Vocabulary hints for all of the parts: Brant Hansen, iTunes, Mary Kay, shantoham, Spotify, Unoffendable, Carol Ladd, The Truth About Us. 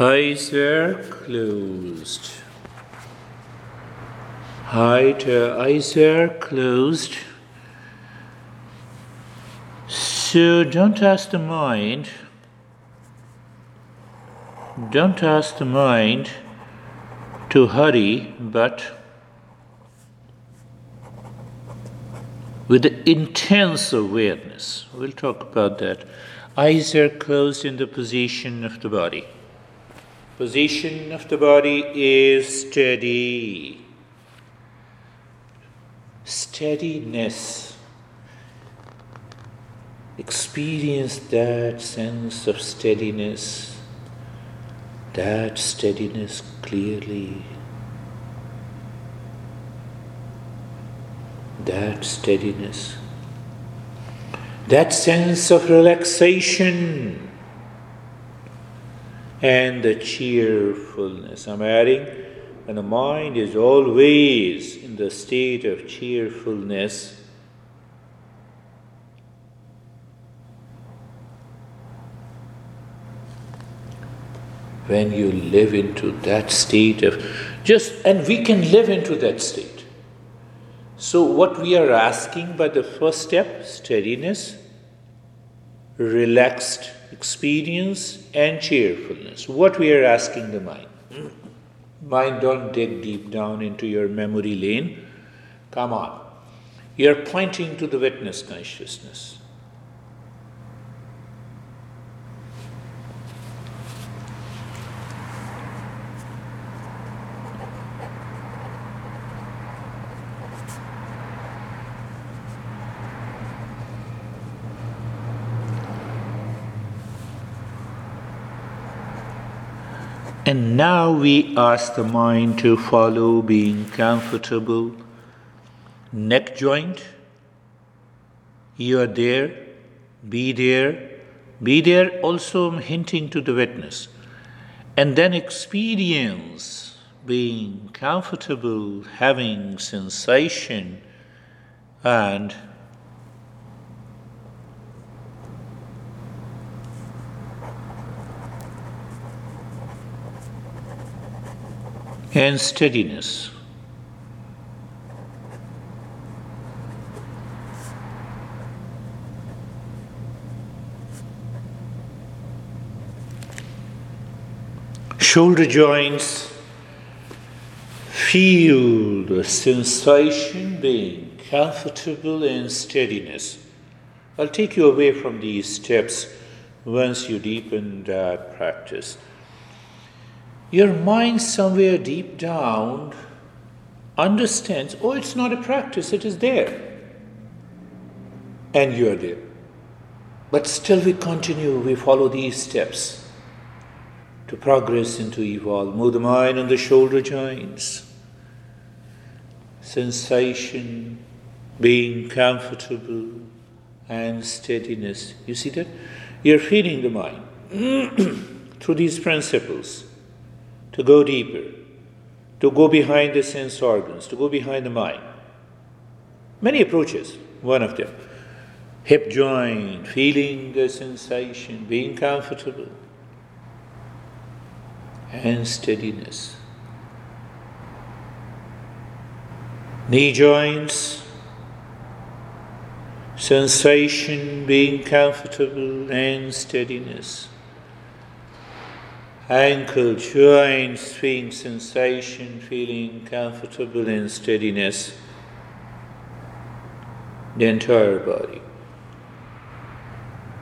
Eyes were closed. Eyes were closed. So don't ask the mind. Don't ask the mind to hurry, but with the intense awareness. We'll talk about that. Eyes are closed in the position of the body. Position of the body is steady. Steadiness. Experience that sense of steadiness. That steadiness clearly. That steadiness. That sense of relaxation. And the cheerfulness. I'm adding, when the mind is always in the state of cheerfulness, when you live into that state of and we can live into that state. So what we are asking by the first step, steadiness, relaxed experience and cheerfulness. What we are asking the mind. Mind, don't dig deep down into your memory lane. Come on. You're pointing to the witness consciousness. And now we ask the mind to follow being comfortable. Neck joint, you are there, be there. Be there, also hinting to the witness. And then experience being comfortable, having sensation and steadiness. Shoulder joints, feel the sensation being comfortable and steadiness. I'll take you away from these steps once you deepen that practice. Your mind somewhere deep down understands, oh, it's not a practice, it is there. And you are there. But still we continue, we follow these steps to progress and to evolve. Move the mind on the shoulder joints. Sensation, being comfortable and steadiness. You see that? You're feeding the mind through these principles. To go deeper, to go behind the sense organs, to go behind the mind. Many approaches, one of them. Hip joint, feeling the sensation, being comfortable, and steadiness. Knee joints, sensation, being comfortable, and steadiness. ankle, joint, swing sensation, feeling comfortable and steadiness. The entire body.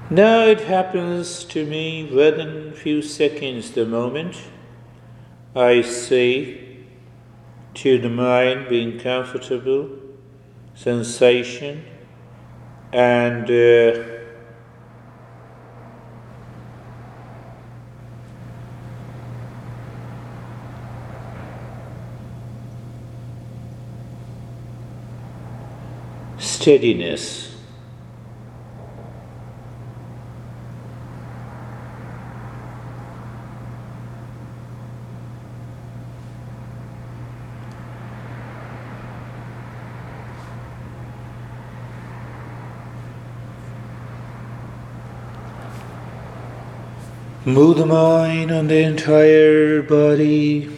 Now it happens to me within few seconds, the moment I say to the mind being comfortable, sensation and steadiness. Move the mind on the entire body.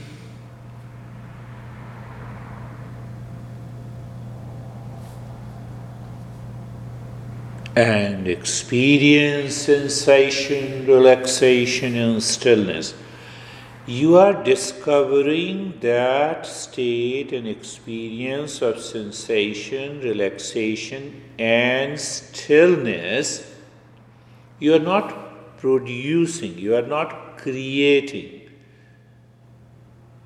And experience sensation, relaxation and stillness. You are discovering that state and experience of sensation, relaxation and stillness. You are not producing, you are not creating.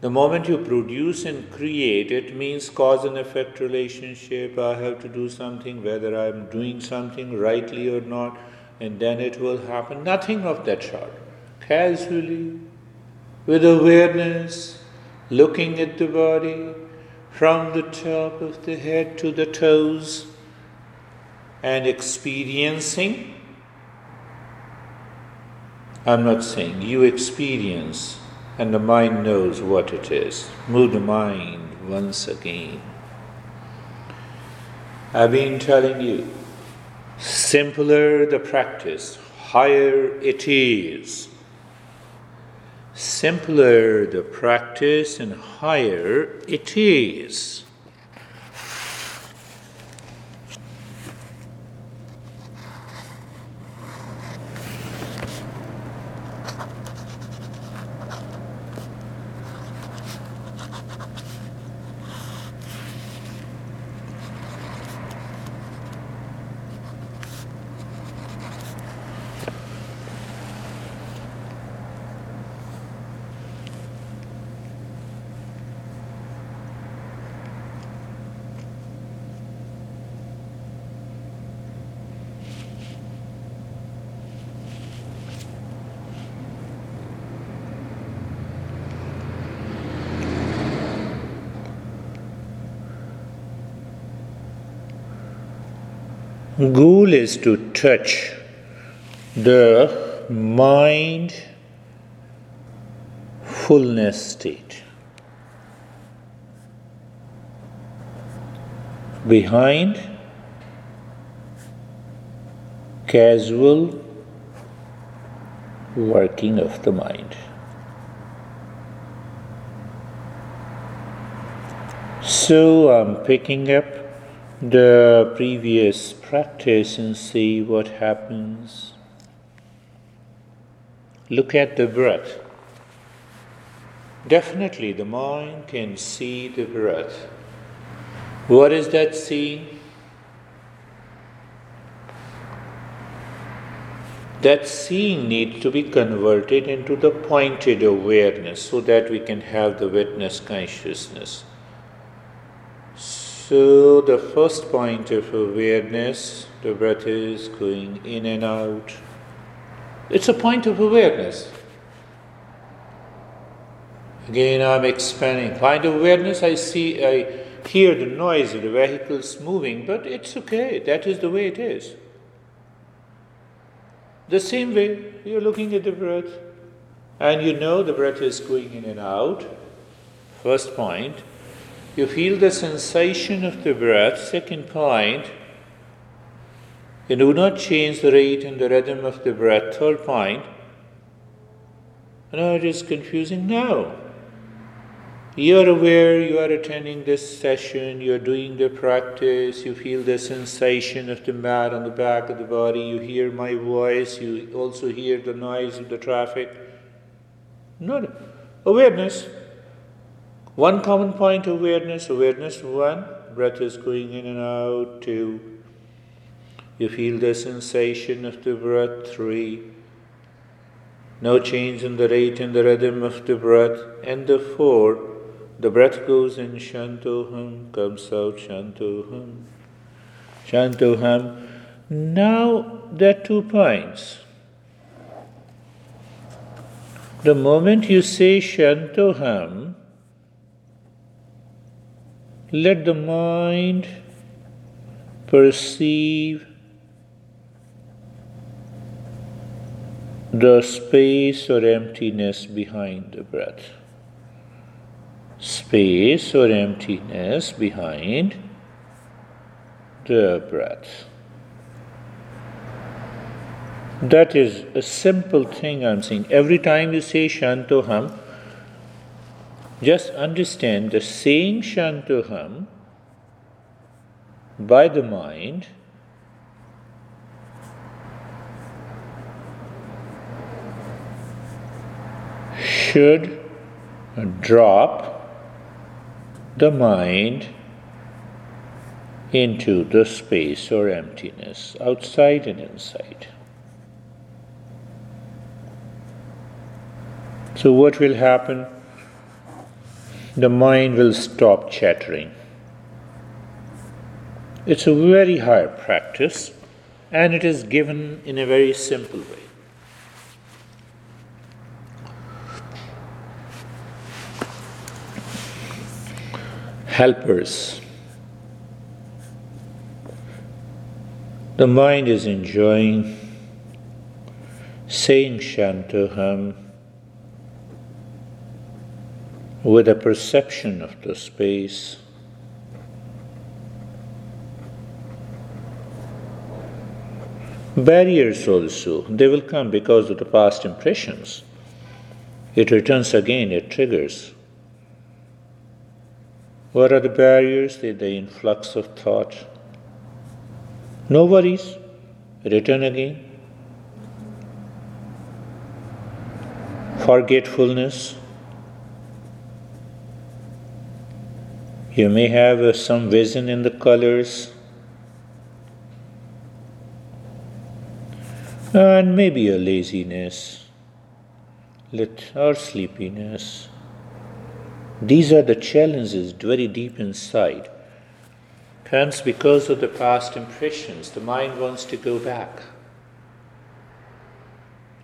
The moment you produce and create, it means cause and effect relationship. I have to do something, whether I am doing something rightly or not, and then it will happen. Nothing of that sort. Casually, with awareness, looking at the body, from the top of the head to the toes, and experiencing. I'm not saying, you experience. And the mind knows what it is. Move the mind once again. I've been telling you, simpler the practice, higher it is. Simpler the practice and higher it is. Goal is to touch the mindfulness state. Behind casual working of the mind. So I'm picking up the previous practice and see what happens. Look at the breath. Definitely the mind can see the breath. What is that seeing? That seeing needs to be converted into the pointed awareness so that we can have the witness consciousness. So the first point of awareness, the breath is going in and out. It's a point of awareness. Again, I'm expanding. Point of awareness, I hear the noise of the vehicles moving, but it's okay. That is the way it is. The same way, you're looking at the breath, and you know the breath is going in and out. First point. You feel the sensation of the breath. Second point, you do not change the rate and the rhythm of the breath. Third point, no, it is confusing. No. You are aware, you are attending this session, you are doing the practice, you feel the sensation of the mat on the back of the body, you hear my voice, you also hear the noise of the traffic. Not awareness. One common point of awareness. Awareness one, breath is going in and out. Two, you feel the sensation of the breath. Three, no change in the rate and the rhythm of the breath. And the four, the breath goes in shantoham, comes out shantoham. Shantoham. Now there are 2 points. The moment you say shantoham, let the mind perceive the space or emptiness behind the breath. Space or emptiness behind the breath. That is a simple thing I'm saying. Every time you say shantoham, just understand the saying shantoham by the mind should drop the mind into the space or emptiness, outside and inside. So what will happen? The mind will stop chattering. It's a very high practice, and it is given in a very simple way. Helpers. The mind is enjoying saying shantoham with a perception of the space. Barriers also, they will come because of the past impressions. It returns again, it triggers. What are the barriers? The influx of thought. No worries, return again. Forgetfulness. You may have some vision in the colors, and maybe a laziness or sleepiness. These are the challenges very deep inside. Hence, because of the past impressions, the mind wants to go back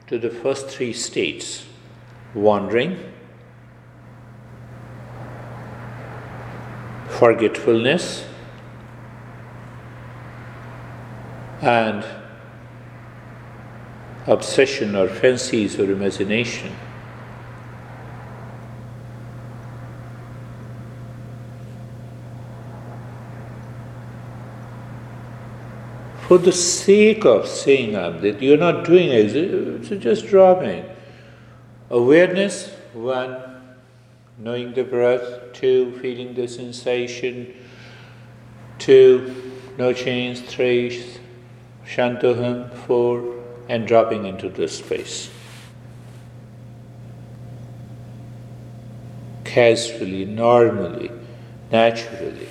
to the first 3 states: wandering, forgetfulness, and obsession or fancies or imagination. For the sake of saying that you're not doing it, so just dropping. Awareness, 1. Knowing the breath, 2. Feeling the sensation, 2. No change, 3. Shantoham, 4. And dropping into this space. Casually, normally, naturally.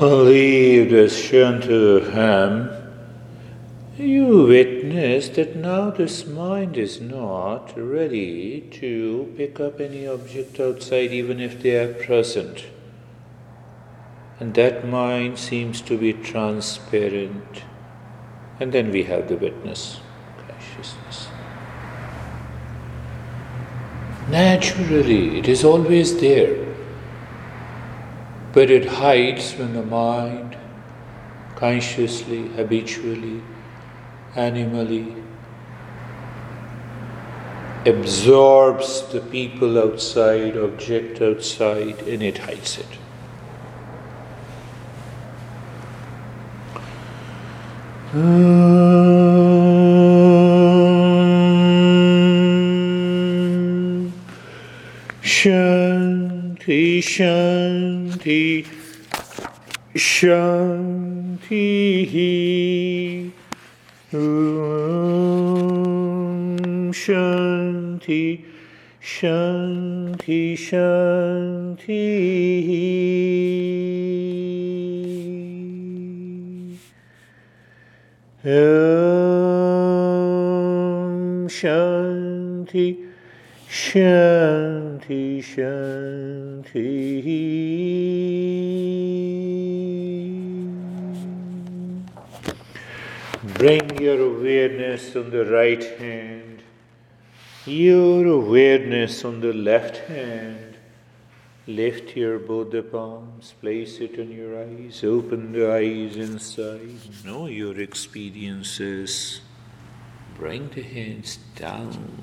Leaving Shantoham, you witness that now this mind is not ready to pick up any object outside, even if they are present. And that mind seems to be transparent. And then we have the witness consciousness. Naturally, it is always there. But it hides when the mind consciously, habitually, animally absorbs the people outside, object outside, and it hides it. Shanti, Shanti, Shanti. Shanti, Shanti, Shanti. Shanti, Shanti, Shanti. Bring your awareness on the right hand, your awareness on the left hand. Lift your both the palms, place it on your eyes, open the eyes inside, know your experiences. Bring the hands down.